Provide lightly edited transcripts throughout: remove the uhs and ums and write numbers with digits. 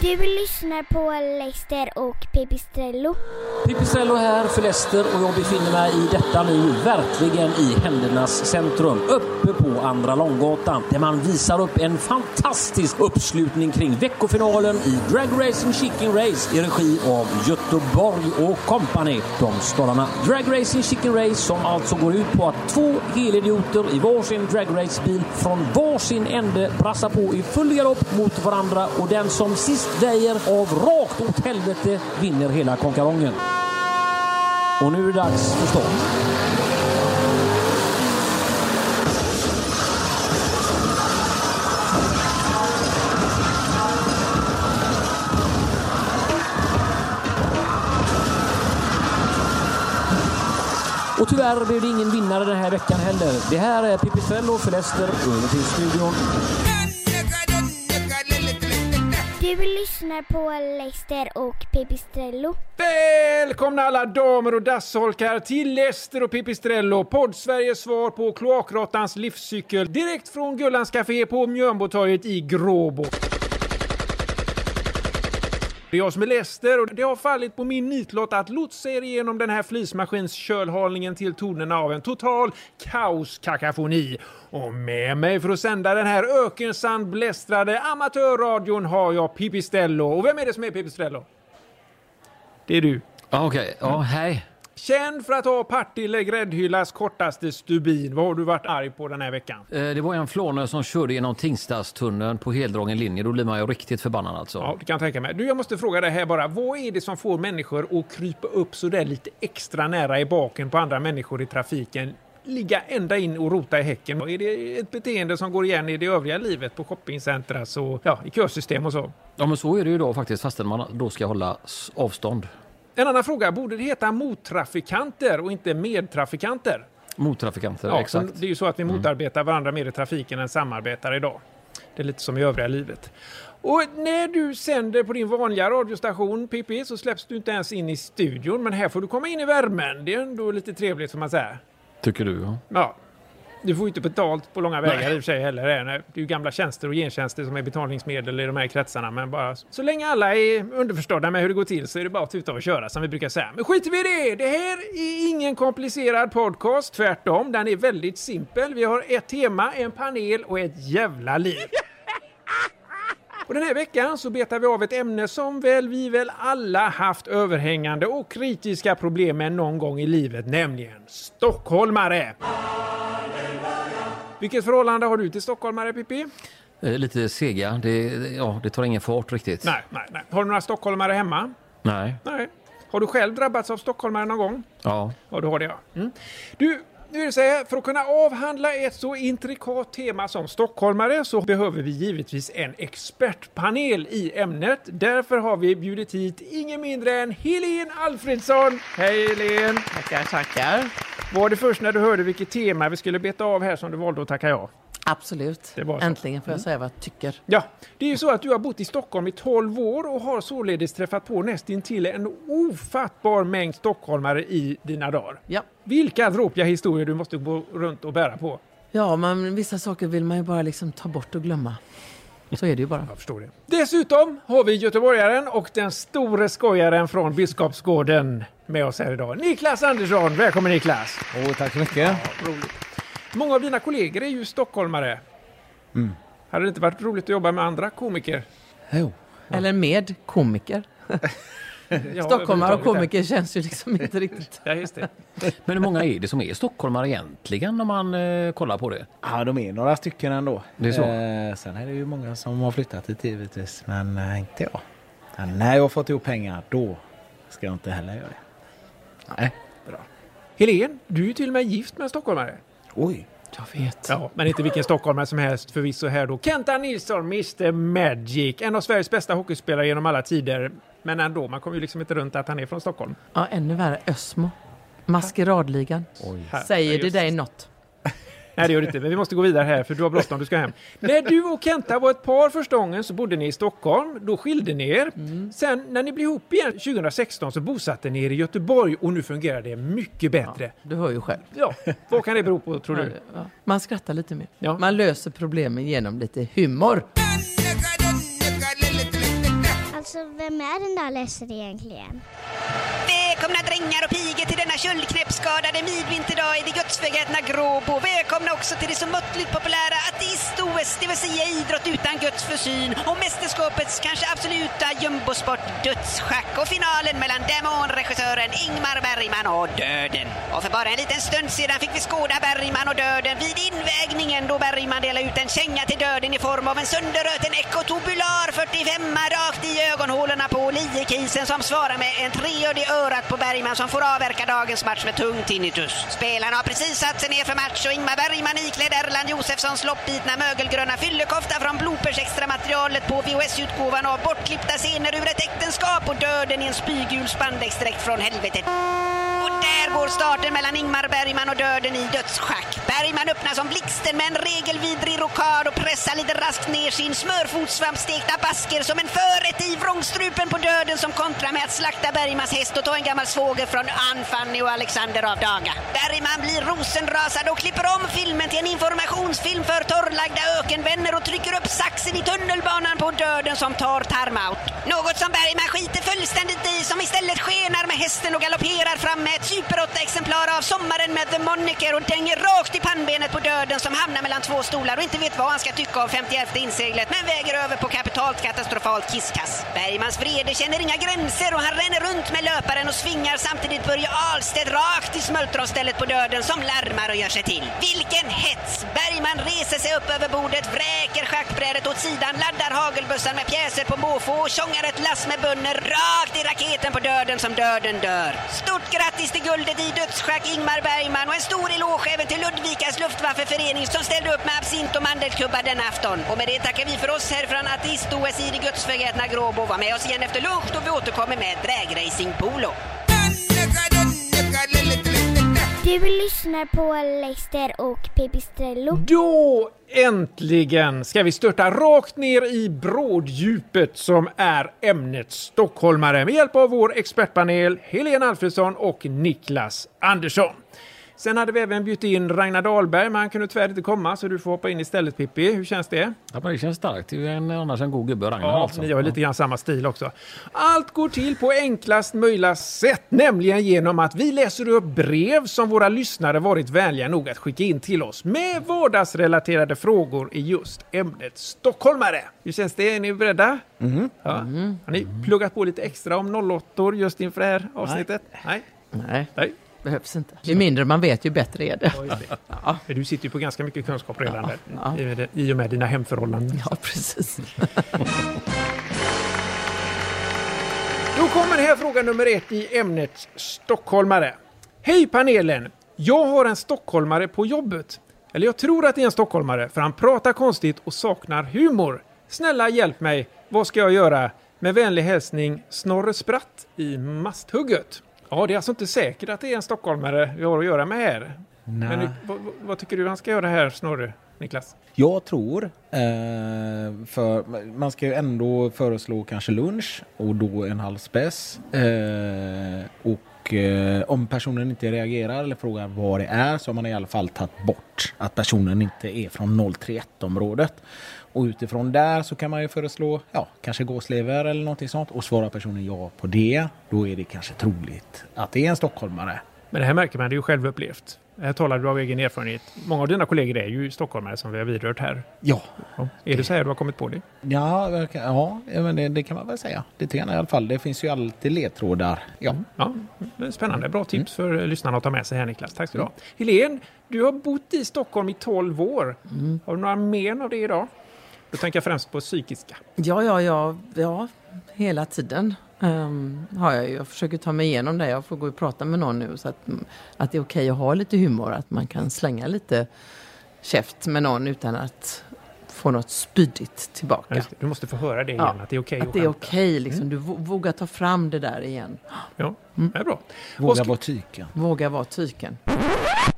Du lyssnar på Leicester och Pipistrello. Pipistrello här för Leicester och jag befinner mig i detta nu verkligen i händelsernas centrum. Uppe på Andra Långgatan där man visar upp en fantastisk uppslutning kring veckofinalen i Drag Racing Chicken Race i regi av Göteborg och Company. De stollarna Drag Racing Chicken Race som alltså går ut på att två helidioter i varsin dragracebil från varsin ände brassar på i full galopp mot varandra och den som sist väjer av rakt åt helvete vinner hela konkarongen. Och nu är det dags för start. Och tyvärr blev det ingen vinnare den här veckan heller. Det här är Pipistrello för Leicester över till studion. Du lyssnar på Leicester och Pipistrello. Välkomna alla damer och dassholkar till Leicester och Pipistrello. Podd Sveriges svar på kloakrottans livscykel. Direkt från Gullans Café på Mjömbotaget i Gråbo. Det är jag som är Leicester och det har fallit på min nitlott att lotsa er igenom den här flismaskinskölhalningen till tonerna av en total kaoskakafoni. Och med mig för att sända den här ökensandblästrade amatörradion har jag Pipistrello. Och vem är det som är Pipistrello? Det är du. Okej. Ja, hej. Känd för att ha Partille gräddhyllas kortaste stubin. Vad har du varit arg på den här veckan? Det var en flånare som körde genom Tingstadstunneln på heldragen linje. Då blir man ju riktigt förbannad alltså. Ja, det kan jag tänka mig. Du, jag måste fråga dig här bara. Vad är det som får människor att krypa upp så där lite extra nära i baken på andra människor i trafiken? Ligga ända in och rota i häcken. Är det ett beteende som går igen i det övriga livet på shoppingcentra och ja, i kösystem och så? Ja, men så är det ju då faktiskt fastän man då ska hålla avstånd. En annan fråga, borde det heta mottrafikanter och inte medtrafikanter? Mottrafikanter, ja, exakt. Det är ju så att vi motarbetar varandra mer i trafiken än samarbetar idag. Det är lite som i övriga livet. Och när du sänder på din vanliga radiostation, Pippi, så släpps du inte ens in i studion. Men här får du komma in i värmen. Det är ändå lite trevligt som man säger. Tycker du, ja. Ja. Du får ju inte betalt på långa vägar i och för sig heller. Det är ju gamla tjänster och gentjänster som är betalningsmedel i de här kretsarna. Men bara så länge alla är underförstådda med hur det går till så är det bara att tuta och köra som vi brukar säga. Men skiter vi i det! Det här är ingen komplicerad podcast. Tvärtom, den är väldigt simpel. Vi har ett tema, en panel och ett jävla liv. Och den här veckan så betar vi av ett ämne som vi alla haft överhängande och kritiska problem med någon gång i livet. Nämligen stockholmare! Vilket förhållande har du till stockholmare, Pippi? Lite sega. Det tar ingen fart riktigt. Nej. Har du några stockholmare hemma? Nej. Har du själv drabbats av stockholmare någon gång? Ja. Ja, du har det, ja. Mm. Du, nu är det så här, för att kunna avhandla ett så intrikat tema som stockholmare så behöver vi givetvis en expertpanel i ämnet. Därför har vi bjudit hit ingen mindre än Helene Alfredsson. Hej Helene! Tackar. Var det först när du hörde vilket tema vi skulle beta av här som du valde att tacka ja? Absolut. Äntligen får jag säga vad jag tycker. Ja, det är ju så att du har bott i Stockholm i 12 år och har således träffat på nästintill en ofattbar mängd stockholmare i dina dagar. Ja. Vilka dråpliga historier du måste gå runt och bära på. Ja, men vissa saker vill man ju bara liksom ta bort och glömma. Så är det ju bara. Jag förstår det. Dessutom har vi göteborgaren och den store skojaren från Biskopsgården med oss här idag. Niklas Andersson, välkommen Niklas. Tack så mycket. Ja, roligt. Många av dina kollegor är ju stockholmare. Mm. Hade det inte varit roligt att jobba med andra komiker? Jo. Ja. Eller med komiker. Stockholmare och komiker känns ju liksom inte riktigt. Ja, just det. Men hur många är det som är stockholmare egentligen om man kollar på det? Ja, de är några stycken ändå. Det är så. Sen är det ju många som har flyttat hit givetvis, men inte jag. Ja, när jag har fått ihop pengar, då ska jag inte heller göra det. Nej, bra. Helene, du är till och med gift med en stockholmare. Oj, jag vet. Ja, men inte vilken stockholmare som helst förvisso här då. Kenta Nilsson, Mr. Magic. En av Sveriges bästa hockeyspelare genom alla tider. Men ändå, man kommer ju liksom inte runt att han är från Stockholm. Ja, ännu värre, Ösmo. Maskeradligan. Säger det dig något? Nej, det gör det inte. Men vi måste gå vidare här för du har bråttom, du ska hem. När du och Kenta var ett par första gången så bodde ni i Stockholm. Då skilde ni er. Mm. Sen när ni blev ihop igen 2016 så bosatte ni er i Göteborg och nu fungerar det mycket bättre. Ja, du hör ju själv. Ja, vad kan det bero på tror du? Ja. Man skrattar lite mer. Ja. Man löser problemen genom lite humor. Alltså, vem är den där ledsen egentligen? Välkomna drängar och piger till denna köldknäppskadade midvinterdag i det gudsförgätna Gråbo. Välkomna också till det så måttligt populära ateist-OS, det vill säga idrott utan Guds försyn. Och mästerskapets kanske absoluta jumbosport dödsschack. Och finalen mellan demonregissören Ingmar Bergman och döden. Och för bara en liten stund sedan fick vi skåda Bergman och döden vid invägningen då Bergman delade ut en känga till döden i form av en sönderröten ekotubular 45 rakt i ögonhålorna på liekisen som svarar med en treöd i örat på Bergman som får avverka dagens match med tung tinnitus. Spelarna har precis satt sig ner för match och Ingmar Bergman iklädd Erland Josephsons loppbitna mögelgröna fyllekofta från bloopers extra materialet på VHS-utgåvan av bortklippta scener ur ett äktenskap och döden i en spygul spandexdräkt från helvetet. Och där går starten mellan Ingmar Bergman och döden i dödsschack. Bergman öppnar som blixten med en regelvidrig rokad och pressar lite raskt ner sin smörfotsvampstekta basker som en förrätt i vrångstrupen på döden som kontrar med att slakta Bergmans häst och ta en gammal svåger från Ann, Fanny och Alexander av Daga. Bergman blir rosenrasad och klipper om filmen till en informationsfilm för torrlagda ökenvänner och trycker upp saxen i tunnelbanan på döden som tar tarmout. Något som Bergman skiter fullständigt i som istället skenar med hästen och galopperar fram med ett superåtta-exemplar av Sommaren med The Moniker och dänger rakt i pannbenet på döden som hamnar mellan två stolar och inte vet vad han ska tycka av 51 inseglet men väger över på kapitalt katastrofalt kisskass. Bergmans vrede känner inga gränser och han ränner runt med löparen och svingar samtidigt Börje Ahlstedt rakt i smultronstället på döden som larmar och gör sig till. Vilken hets! Bergman reser sig upp över bordet, vräker schackbrädet åt sidan, laddar hagelbössan med pjäser på måfå och tjongar ett lass med bönner rakt i raketen på döden som döden dör. Stort grattis till guldet i dödsschack Ingmar Bergman och en stor eloge även till Ludvikas luftvaffeförening som ställde upp med absint och mandelkubbar den afton. Och med det tackar vi för oss här från ateist-OS i det gudsförgätna Gråbo. Var med oss igen efter lunch då vi återkommer med Drag Racing Polo. Du lyssnar på Leicester och Pipistrello. Då äntligen ska vi störta rakt ner i bråddjupet som är ämnet stockholmare med hjälp av vår expertpanel Helene Alfredsson och Niklas Andersson. Sen hade vi även bjudit in Ragnar Dahlberg, men han kunde tyvärr inte komma så du får hoppa in istället, Pippi. Hur känns det? Ja, men det känns starkt. Det är annars en god gubbe, Ragnar. Ja, alltså. Ni har lite grann samma stil också. Allt går till på enklast möjliga sätt, nämligen genom att vi läser upp brev som våra lyssnare varit vänliga nog att skicka in till oss med vardagsrelaterade frågor i just ämnet stockholmare. Hur känns det? Är ni beredda? Mm. Ja. Mm. Har ni pluggat på lite extra om 08-or just inför det här avsnittet? Nej. Nej. Nej. Behövs inte. Ju mindre man vet ju bättre är det. Ja. Du sitter ju på ganska mycket kunskap redan där, i och med dina hemförhållanden. Ja, precis. Då kommer här fråga nummer 1 i ämnet stockholmare. Hej panelen! Jag har en stockholmare på jobbet. Eller jag tror att det är en stockholmare för han pratar konstigt och saknar humor. Snälla hjälp mig. Vad ska jag göra? Med vänlig hälsning Snorre Spratt i Masthugget. Ja, det är alltså inte säkert att det är en stockholmare vi har att göra med här. Nej. Men vad tycker du han ska göra här, Snorre, Niklas? Jag tror, för man ska ju ändå föreslå kanske lunch och då en halv spess. Och om personen inte reagerar eller frågar vad det är så har man i alla fall tagit bort att personen inte är från 031-området. Och utifrån där så kan man ju föreslå kanske gåslever eller någonting sånt och svarar personen ja på det, då är det kanske troligt att det är en stockholmare. Men det här märker man, det är ju självupplevt. Här talar du av egen erfarenhet. Många av dina kollegor är ju stockholmare som vi har vidrört här. Ja. Är det så här du har kommit på det? Ja, men det kan man väl säga. Det är i alla fall. Det finns ju alltid ledtrådar. Ja, spännande. Bra tips för lyssnarna att ta med sig här, Niklas. Tack så bra. Helene, du har bott i Stockholm i 12 år. Mm. Har du några men av det idag? Då tänker jag främst på psykiska. Ja, hela tiden har jag ju. Jag försöker ta mig igenom det. Jag får gå och prata med någon nu så att det är okej att ha lite humor. Att man kan slänga lite käft med någon utan att få något spydigt tillbaka. Just, du måste få höra det igen, ja, att det är okej att skämta. Att det är okej, liksom. Mm. Du vågar ta fram det där igen. Ja, det är bra. Våga vara tyken. Våga vara tyken.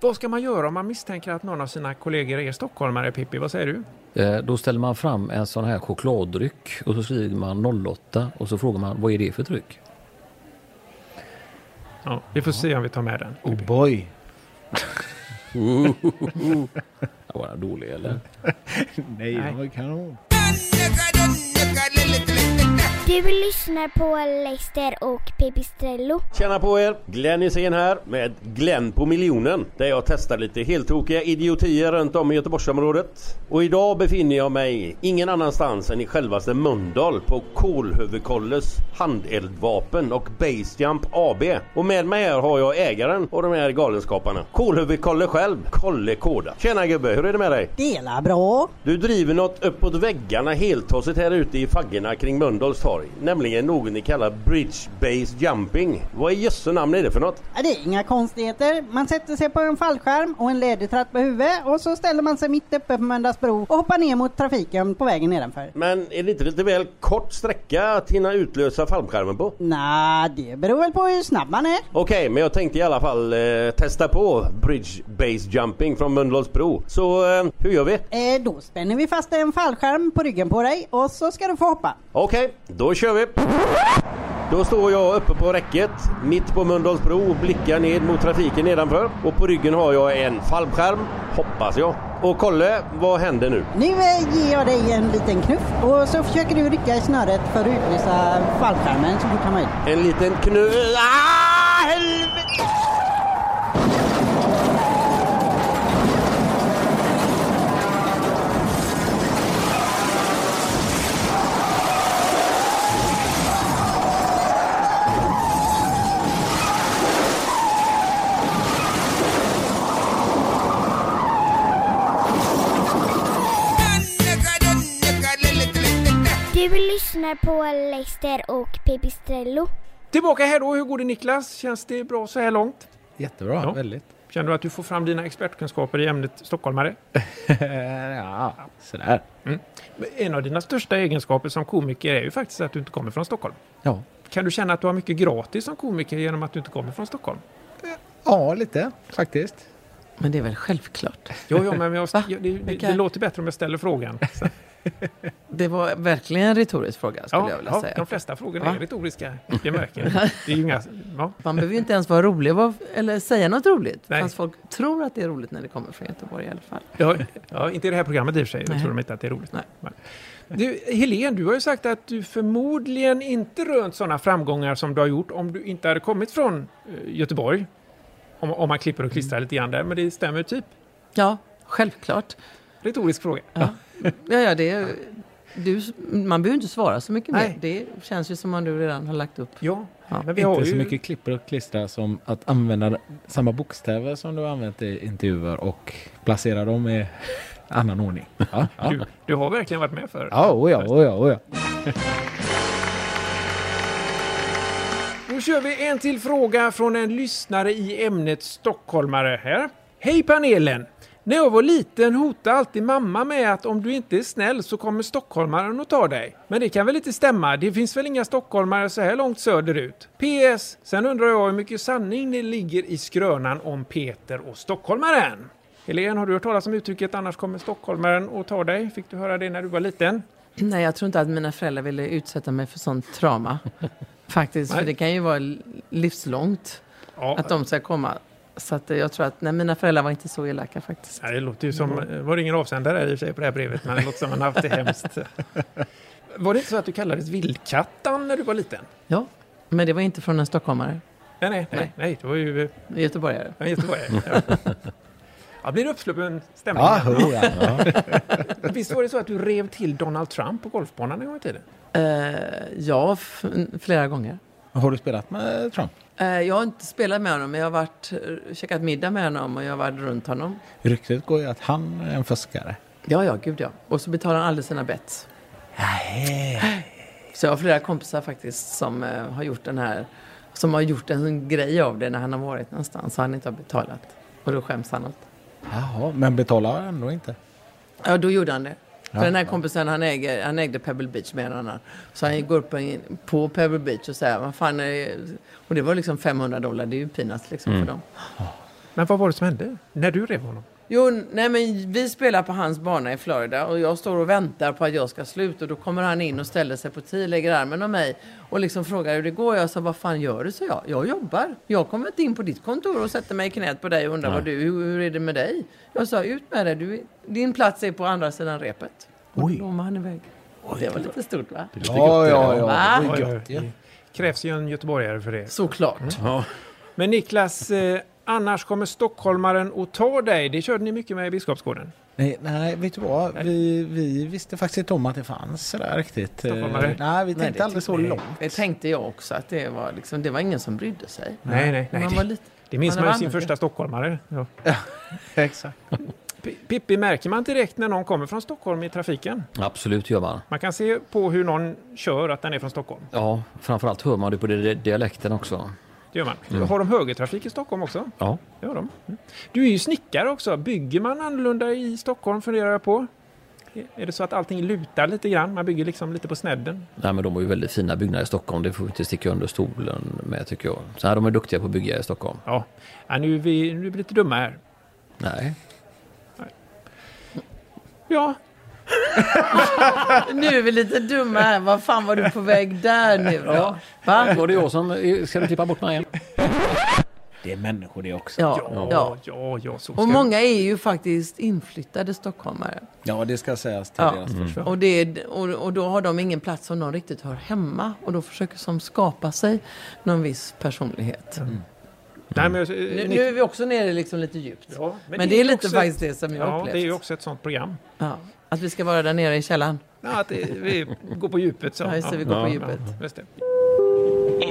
Vad ska man göra om man misstänker att någon av sina kollegor är stockholmare, Pippi? Vad säger du? Då ställer man fram en sån här chokladdryck och så skriver man 08 och så frågar man, vad är det för dryck? Ja, vi får se om vi tar med den. Pippi. Oh boy! Jag var dålig, eller? Nej, jag var kanon. Du lyssnar på Leicester och Pipistrello. Tjena på er, Glenn Hysén här med Glenn på miljonen, där jag testar lite helt tokiga idiotier runt om i Göteborgsområdet. Och idag befinner jag mig ingen annanstans än i självaste Mölndal på Kolhuvudkolles handeldvapen och Basejump AB. Och med mig här har jag ägaren och de här galenskaparna, Kolhuvudkolle själv, Kolle Koda. Tjena gubbe, hur är det med dig? Det är bra. Du driver något uppåt väggarna heltossigt här ute i faggorna kring Mölndals torg. Nämligen någon ni kallar bridge-based jumping. Vad i jösse namn är det för något? Det är inga konstigheter. Man sätter sig på en fallskärm och en lädertratt på huvudet och så ställer man sig mitt uppe på Mölndalsbron och hoppar ner mot trafiken på vägen nedanför. Men är det inte lite väl kort sträcka att hinna utlösa fallskärmen på? Nej, det beror väl på hur snabb man är. Okej, men jag tänkte i alla fall testa på bridge-based jumping från Mölndalsbron. Så hur gör vi? Då spänner vi fast en fallskärm på ryggen på dig och så ska du få hoppa. Okej, då kör vi. Då står jag uppe på räcket, mitt på Mölndalsbron och blickar ned mot trafiken nedanför. Och på ryggen har jag en fallskärm, hoppas jag. Och Kolle, vad händer nu? Nu ger jag dig en liten knuff och så försöker du rycka i snöret för att utlösa fallskärmen så du kan möjligt. En liten knuff... Ah, helvete! Du lyssnar på Leicester och Pipistrello. Tillbaka här då, hur går det Niklas? Känns det bra så här långt? Jättebra, ja. Väldigt. Känner du att du får fram dina expertkunskaper i ämnet stockholmare? Ja, sådär. Mm. En av dina största egenskaper som komiker är ju faktiskt att du inte kommer från Stockholm. Ja. Kan du känna att du har mycket gratis som komiker genom att du inte kommer från Stockholm? Ja, lite faktiskt. Men det är väl självklart. Jo, men det låter bättre om jag ställer frågan. Så. Det var verkligen en retorisk fråga skulle jag vilja säga. De flesta frågorna är retoriska. Det märker jag. Man behöver ju inte ens vara rolig eller säga något roligt. Fast folk tror att det är roligt när det kommer från Göteborg i alla fall. Ja, inte i det här programmet i och för sig. Jag tror de inte att det är roligt. Nej. Du, Helene, du har ju sagt att du förmodligen inte rönt sådana framgångar som du har gjort om du inte hade kommit från Göteborg. Om man klipper och klistrar lite grann där. Men det stämmer typ. Ja, självklart. Retorisk fråga. Ja. Ja, det är, man behöver inte svara så mycket mer. Det känns ju som om du redan har lagt upp. Ja. Men vi har inte så mycket klipper och klistrar som att använda samma bokstäver som du har använt i intervjuer och placera dem i annan ordning. Ja. Du har verkligen varit med för. Ja, oja. Nu kör vi en till fråga från en lyssnare i ämnet stockholmare här. Hej panelen! När jag var liten hotade alltid mamma med att om du inte är snäll så kommer stockholmaren att ta dig. Men det kan väl inte stämma, det finns väl inga stockholmare så här långt söderut. PS, sen undrar jag hur mycket sanning det ligger i skrönan om Peter och stockholmaren. Helene, har du hört talas om uttrycket annars kommer stockholmaren att ta dig? Fick du höra det när du var liten? Nej, jag tror inte att mina föräldrar ville utsätta mig för sånt trauma. Faktiskt, för det kan ju vara livslångt att de ska komma. Så att jag tror att mina föräldrar var inte så elaka faktiskt. Nej, det låter ju som, var det ingen avsändare i och för sig på det här brevet, men det låter som man haft det hemskt. Var det inte så att du kallades vildkattan när du var liten? Ja, men det var inte från en stockholmare. Nej, det var ju... göteborgare. Ja, göteborgare. Ja, blir det uppsluppen stämning? Ja. Visst var det så att du rev till Donald Trump på golfbanan en gång i tiden? Flera gånger. Har du spelat med Trump? Jag har inte spelat med honom, men jag har varit käkat middag med honom och jag har varit runt honom. Ryktet går ju att han är en fuskare. Ja, gud ja. Och så betalar han aldrig sina bets. Nej. Så jag har flera kompisar faktiskt som har gjort en grej av det när han har varit någonstans så han inte har betalat. Och då skäms han allt. Jaha, men betalar han ändå inte? Ja, då gjorde han det. För den här kompisen, han ägde Pebble Beach med en annan. Så han går upp på Pebble Beach och säger, vad fan är det? Och det var liksom $500, det är ju pinast liksom för dem. Men vad var det som hände när du rev honom? Jo, nej men vi spelar på hans bana i Florida och jag står och väntar på att jag ska sluta och då kommer han in och ställer sig på 10, lägger armen om mig och liksom frågar hur det går. Jag sa, vad fan gör du? Så jag jobbar. Jag kommer inte in på ditt kontor och sätter mig i knät på dig och undrar hur är det med dig? Jag sa, ut med dig, din plats är på andra sidan repet. Och då var han iväg. Oj. Det var lite stort va? Det lite gött. Det krävs ju en göteborgare för det. Såklart. Mm. Ja. Men Niklas... annars kommer stockholmaren och tar dig. Det körde ni mycket med i Biskopsgården. Nej, vet du vad? Vi visste faktiskt inte om att det fanns sådär riktigt. Vi tänkte aldrig så långt. Det tänkte jag också, att det var, liksom, det var ingen som brydde sig. Nej. Man var lite, det minns man ju sin första stockholmare. Ja. Exakt. Pippi, märker man direkt när någon kommer från Stockholm i trafiken? Absolut gör man. Man kan se på hur någon kör att den är från Stockholm. Ja, framförallt hör man det på dialekten också. Det gör man. Mm. Har de högertrafik i Stockholm också? Ja. Det har de. Mm. Du är ju snickare också. Bygger man annorlunda i Stockholm, funderar jag på? Är det så att allting lutar lite grann? Man bygger liksom lite på snedden? Nej, men de har ju väldigt fina byggnader i Stockholm. Det får vi inte sticka under stolen med, tycker jag. Så här, de är duktiga på att bygga i Stockholm. Ja. Nu är vi lite dumma här. Nej. Ja. Nu är vi lite dumma här. Vad fan var du på väg där nu då? Ja. Va? Var det jag som... Ska du tippa bort mig igen? Det är människor det också. Ja. Och många är ju faktiskt inflyttade stockholmare. Ja, det ska sägas till deras försvar. Och då har de ingen plats som någon riktigt hör hemma. Och då försöker de skapa sig någon viss personlighet. Nu är vi också nere liksom lite djupt. Ja, men det är lite faktiskt det som jag upplevt. Ja, det är ju också ett sånt program. Ja. Att vi ska vara där nere i källaren. Ja, att vi går på djupet. Så. Ja, just det, vi går på djupet. Ja, just det.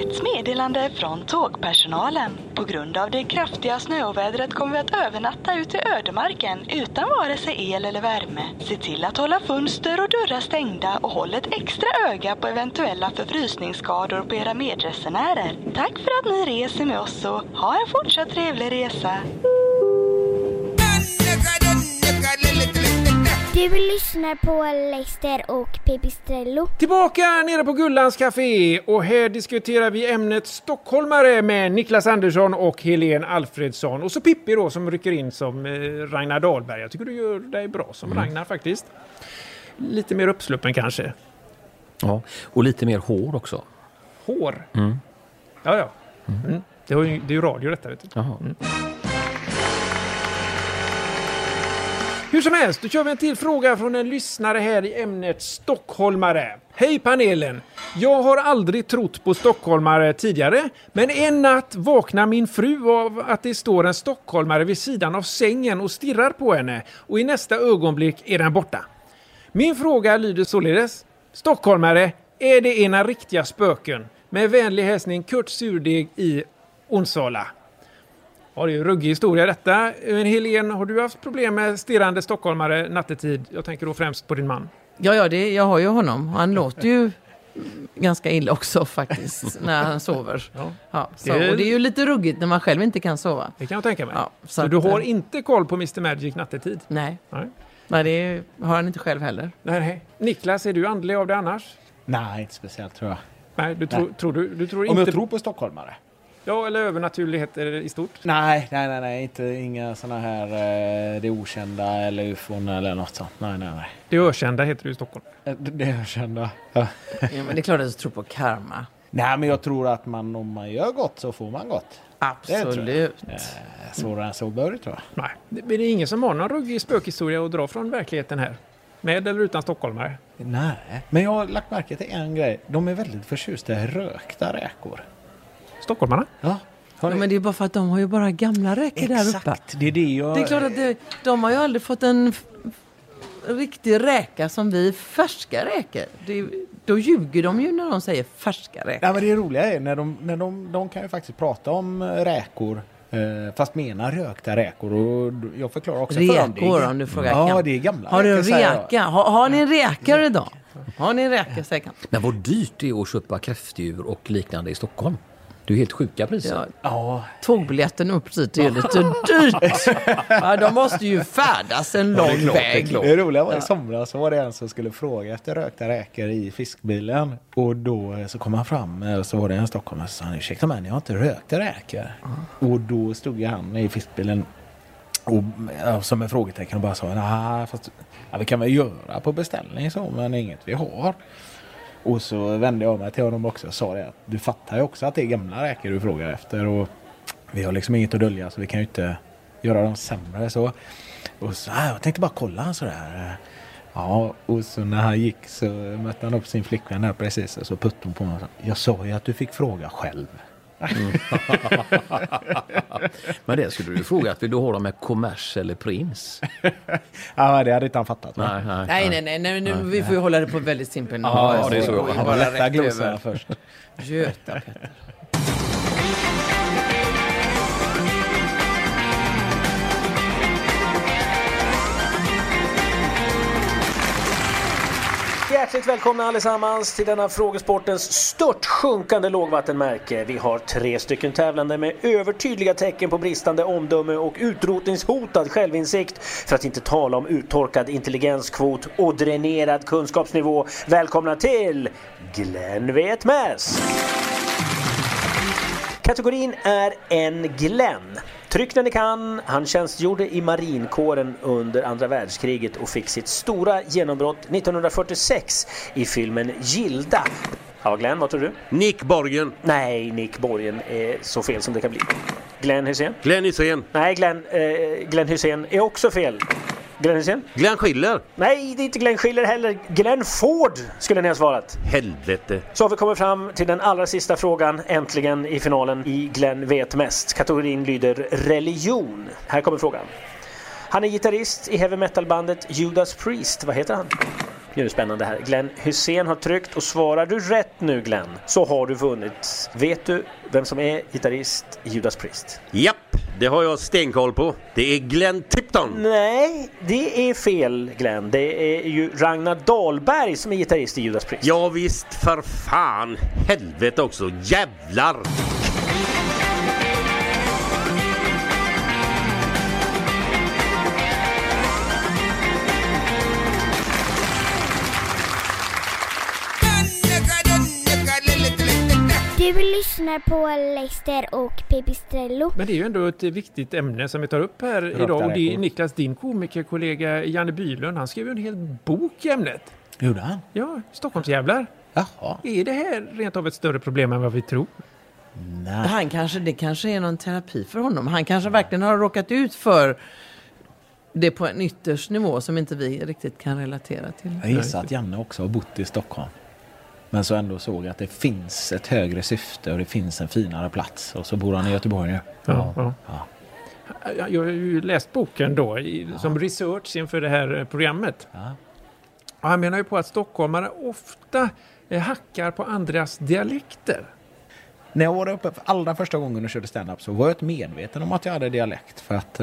Ett meddelande från tågpersonalen. På grund av det kraftiga snövädret kommer vi att övernatta ute i ödemarken utan vare sig el eller värme. Se till att hålla fönster och dörrar stängda och håll ett extra öga på eventuella förfrysningsskador på era medresenärer. Tack för att ni reser med oss och ha en fortsatt trevlig resa. Du vill lyssna på Leicester och Pipistrello. Tillbaka nere på Gullans Café och här diskuterar vi ämnet stockholmare med Niklas Andersson och Helene Alfredsson. Och så Pippi då som rycker in som Ragnar Dahlberg. Jag tycker du gör dig bra som Ragnar faktiskt. Lite mer uppsluppen kanske. Ja, och lite mer hår också. Hår? Mm. Ja. Mm. Det är ju radio detta, vet du. Jaha. Mm. Hur som helst, då kör vi en till fråga från en lyssnare här i ämnet stockholmare. Hej panelen! Jag har aldrig trott på stockholmare tidigare, men en natt vaknar min fru av att det står en stockholmare vid sidan av sängen och stirrar på henne. Och i nästa ögonblick är den borta. Min fråga lyder således, stockholmare, är det ena riktiga spöken? Med vänlig hälsning Kurt Surdeg i Onsala. Ja, det är ju ruggig historia detta. Men Helene, har du haft problem med stirrande stockholmare nattetid? Jag tänker då främst på din man. Ja, jag har ju honom. Han låter ju ganska illa också faktiskt när han sover. Och det är ju lite ruggigt när man själv inte kan sova. Det kan jag tänka mig. Ja, så du har inte koll på Mr. Magic nattetid? Nej, det har han inte själv heller. Nej. Niklas, är du andlig av det annars? Nej, inte speciellt tror jag. Nej, du tror inte... Om jag tror på stockholmare? Ja, eller övernaturligheter i stort? Nej, inte inga såna här det okända eller UFOn eller något sånt. Nej. Det ökända heter det i Stockholm. Det ökända. Ja, men det är klart att jag tror på karma. Nej, men jag tror att om man gör gott så får man gott. Absolut. Svårare än så bör det, tror jag. Nej, men det är ingen som har någon ruggig spökhistoria att dra från verkligheten här. Med eller utan stockholmare? Nej, men jag har lagt märke till en grej. De är väldigt förtjusta i rökta räkor. Stockholmarna? Ja, men det är bara för att de har ju bara gamla räkor där uppe. Exakt, det är det jag... Det är klart att de har ju aldrig fått en riktig räka som vi färska räkor. Då ljuger de ju när de säger färska räkor. Nej, men det roliga är när de kan ju faktiskt prata om räkor fast menar rökta räkor och jag förklarar också för dem. Räkor om du frågar. Ja, det är gamla. Har du räka? Har ni räkor idag? Har ni räkor säkert? Men vad dyrt det är att köpa kräftdjur och liknande i Stockholm. Det är helt sjuka priser. Ja. Tågbiljetten upp dit är lite dyrt. Ja, de måste ju färdas en lång väg. Det roliga var i somras så var det en som skulle fråga efter rökta räkor i fiskbilen. Och då så kom han fram och så var det en stockholmare som sa, ursäkta mig, jag har inte rökta räkor. Mm. Och då stod han i fiskbilen och som en frågetecken och bara sa, nah, fast, ja, vi kan väl göra på beställning så, men inget vi har. Och så vände jag mig till honom också och sa det att du fattar ju också att det är gamla räkor du frågar efter och vi har liksom inget att dölja så vi kan ju inte göra dem sämre så. Och så jag tänkte bara kolla så där. Ja, och så när han gick så mötte han upp sin flickvän där precis och så puttade hon på honom och sa, jag sa ju att du fick fråga själv. Mm. Men det skulle du fråga att vi då har dem med kommers eller prins. Ja, det hade inte han fattat. Nej. Vi får ju hålla det på väldigt simpel nivå. Ja, det är så. Han var lätta glosor först. Göta Petter. Hjärtligt välkomna allesammans till denna frågesportens stört sjunkande lågvattenmärke. Vi har 3 stycken tävlande med övertydliga tecken på bristande omdöme och utrotningshotad självinsikt. För att inte tala om uttorkad intelligenskvot och dränerad kunskapsnivå. Välkomna till Glenn vet mest. Kategorin är en Glenn. Tryck när ni kan. Han tjänstgjorde i marinkåren under andra världskriget och fick sitt stora genombrott 1946 i filmen Gilda. Ja, Glenn, vad tror du? Nick Borgen. Nej, Nick Borgen är så fel som det kan bli. Glenn Hussein. Glenn Hussein. Nej, Glenn Hussein är också fel. Glenn Hussein? Glenn Schiller. Nej, det är inte Glenn Schiller heller. Glenn Ford skulle ni ha svarat. Helvete. Så har vi kommit fram till den allra sista frågan, äntligen i finalen i Glenn vet mest. Kategorin lyder religion. Här kommer frågan. Han är gitarrist i heavy metalbandet Judas Priest. Vad heter han? Nu är det spännande här. Glenn Hussein har tryckt och svarar du rätt nu, Glenn, så har du vunnit. Vet du vem som är gitarrist i Judas Priest? Japp. Det har jag stenkoll på. Det är Glenn Tipton. Nej, det är fel, Glenn. Det är ju Ragnar Dahlberg som är gitarrist i Judas Priest. Ja visst, för fan. Helvete också. Jävlar. Du lyssnar på Leicester och Pipistrello. Men det är ju ändå ett viktigt ämne som vi tar upp här idag. Och det är Niklas, din komikerkollega Janne Bylund. Han skrev ju en hel bok i ämnet. Gjorde han? Ja, Stockholmsjävlar. Jaha. Är det här rent av ett större problem än vad vi tror? Nej. Det kanske är någon terapi för honom. Han kanske verkligen har råkat ut för det på en ytterst nivå som inte vi riktigt kan relatera till. Jag gissar att Janne också har bott i Stockholm. Men så ändå såg att det finns ett högre syfte och det finns en finare plats. Och så bor han i Göteborg nu. Ja. Jag har ju läst boken då som research inför det här programmet. Ja. Och han menar ju på att stockholmare ofta hackar på andras dialekter. När jag var uppe för allra första gången och körde stand-up så var jag medveten om att jag hade dialekt. För att...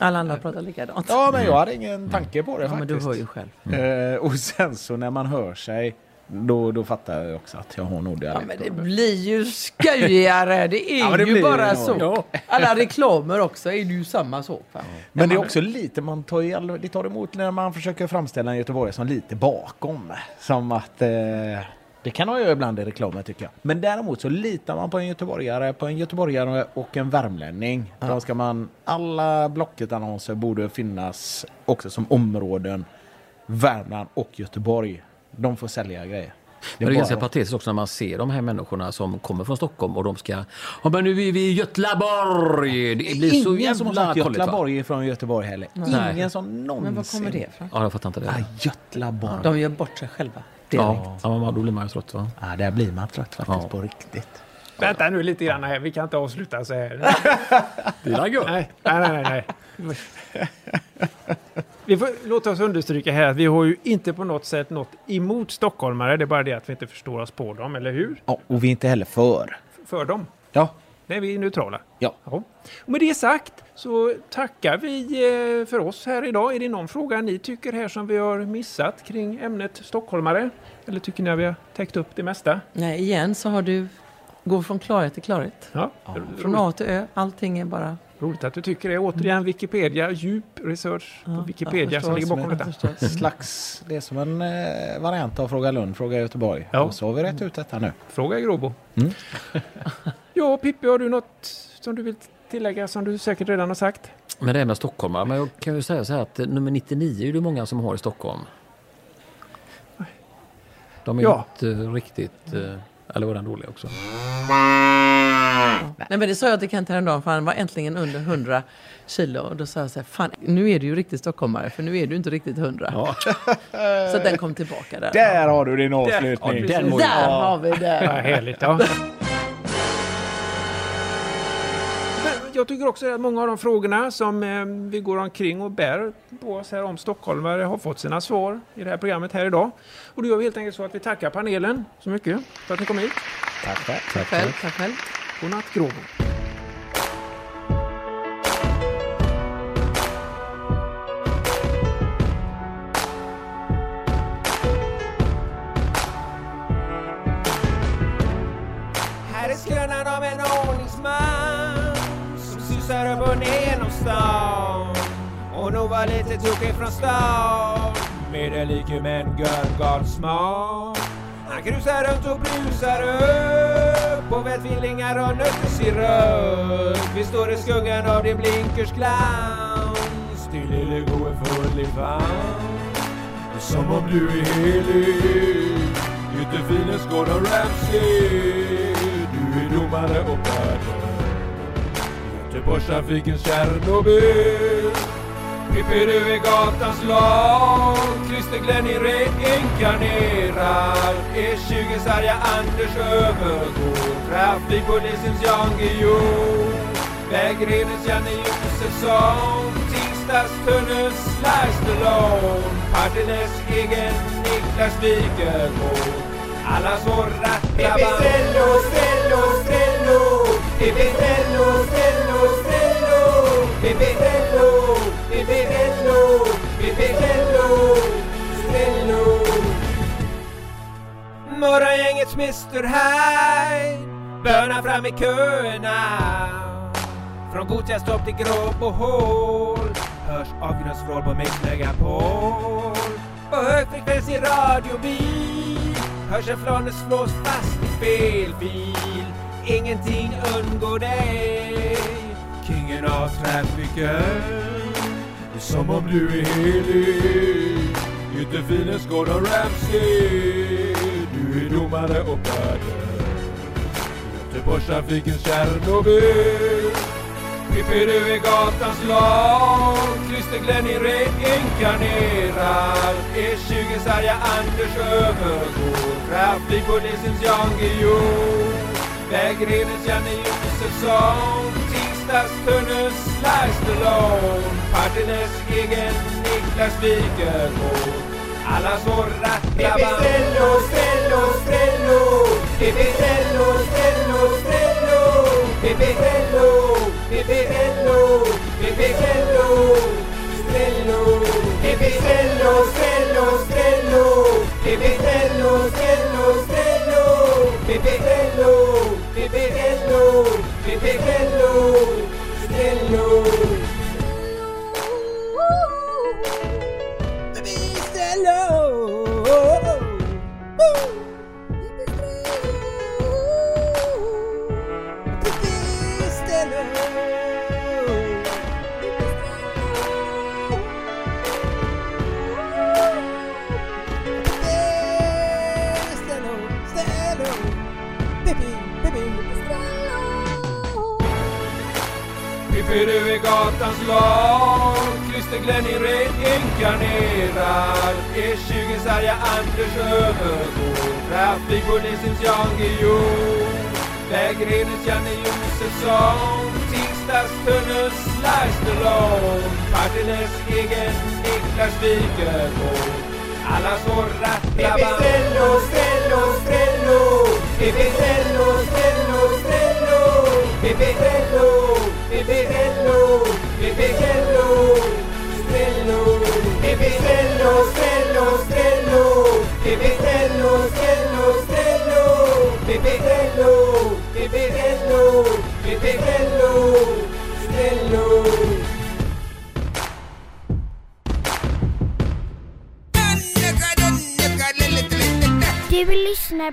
alla andra pratar likadant. Ja, men jag hade ingen tanke på det faktiskt. Men du hör ju själv. Och sen så när man hör sig... Då fattar jag också att jag har nog dialekt. Ja, men det blir ju skojigare. Det är ja, det ju bara ju så. Alla reklamer också är ju samma så. Ja. Men det är också lite, man tar emot när man försöker framställa en göteborgare som lite bakom. Som att, det kan man ju ibland i reklamer tycker jag. Men däremot så litar man på en göteborgare, och en värmlänning. Ja. Då ska man, alla Blocket-annonser borde finnas också som områden Värmland och Göteborg. De får sälja grejer. Men det är ganska patetiskt också när man ser de här människorna som kommer från Stockholm och de ska... Ja, men nu är vi i Göteborg! Det blir så ingen som har sagt Göteborg från Göteborg heller. Nej. Ingen som någonsin... Men vad kommer det ifrån? Ja, jag fattar inte det. Ah, Göteborg. Ja, de gör bort sig själva. Ja, men då blir man ju trött, va? Ja, där blir man trött faktiskt på riktigt. Vänta nu lite grann här. Vi kan inte avsluta så här. Det är gott. Nej. Vi får låta oss understryka här att vi har ju inte på något sätt något emot stockholmare. Det är bara det att vi inte förstår oss på dem, eller hur? Ja, och vi är inte heller för dem? Ja. Nej, vi är neutrala. Ja. Och med det sagt så tackar vi för oss här idag. Är det någon fråga ni tycker här som vi har missat kring ämnet stockholmare? Eller tycker ni att vi har täckt upp det mesta? Nej, igen så har du... går från klarhet till klarhet. Ja. Ja. Från A till Ö, allting är bara... Roligt att du tycker det. Återigen Wikipedia, djup research på Wikipedia som ligger bakom detta. Slags, det är som en variant av Fråga Lund, Fråga Göteborg. Ja. Och så har vi rätt ut detta nu. Fråga Gråbo. Mm. Ja, Pippi, har du något som du vill tillägga som du säkert redan har sagt? Men det är med Stockholm, men jag kan ju säga så här att nummer 99 är det många som har i Stockholm. De är inte riktigt... Eller var den rolig också? Nej, men det sa jag till Kent häromdagen, för han var äntligen under 100 kilo. Och då sa jag så här, fan, nu är du ju riktigt stockholmare, för nu är du inte riktigt 100. Ja. Så den kom tillbaka där. Där har du din avslutning. Där har vi det. Ja, härligt, ja. Jag tycker också att många av de frågorna som vi går omkring och bär på oss här om stockholmare har fått sina svar i det här programmet här idag. Och då gör vi helt enkelt så att vi tackar panelen så mycket för att ni kom hit. Tack själv. Tack själv. Godnatt, Gråbo. Här är skrönan av en ordningsman som susar upp och ner genom stan. Och nog var lite tokig från stan, medelike men görgalsman. Han krusar runt och brusar upp på vätvillingar och nöttersirup. Vi står i skuggan av din blinkersglans, din lille gode full som om du är helig. Götefines går och Ramsey, du är domare och värde. Göteborgstrafikens Tjernobyl, Pippi du är gatans lag. Christer Glenn är reinkarnerad. E20 Sarja Anders övergår. Trafikpolisens Jan Geo, vägrenens Janne Josefsson, Tingstads Tunnels Lars Delon, Partenäs egen Niklas Wikegård. Alla svåra Pippi Stello, Stello, Stello, Pippi Stello, Stello, Stello, Pippi Stello, Pippi Stello, Stello. Morgongängets Mr. Hyde bönar fram i köerna. Från Gotiastorp till Gråbo hål hörs avgrundsvrål på Mix Megapol. På högfrekvens i radiobil hörs en flanes flås fast i spelbil. Ingenting undgår dig, kingen av trafiken, som om du är helig. Götefines går och Ramsey, du är domare och värde. Göteborgstrafikens Tjernobyl, Pippi du är gatans lag. Christer Glenn är reinkarnerad. E20 Sarja Anders övergår. Trafikpolisens Jan Geo, vägrenens Janne Josefsson, Tingstads Tunnels Lars Delon, Partenäs egen Niklas Wikegård. Alla svåra grabbar. Stello, Stello, Stello, Pippi Stello, Stello, Stello, Pippi Stello, Pippi Stello, Pippi Stello, Stello, Pippi Stello, Stello, Stello, Pippi Stello, Stello, Stello, Pippi Stello, Pippi Stello, Pippi Stello, Stello. Pippi du är gatans lag. Christer Glenn är reinkarnerad. E20 Sarja Anders övergår. Trafikpolisens Jan Geo, vägrenens Janne Josefsson, Tingstads Tunnels Lars Delon, Partenäs egen Niklas Wikegård. Alla svåra grabbar. Pippi Stello, Stello, Stello, Pippi Stello, Stello, Stello, Pippi Stello, Pippi Stello, Pippi Stello, Stello, Pippi Stello, Stello, Stello, Pippi Stello, Stello, Stello, Pippi Stello. Du lyssnar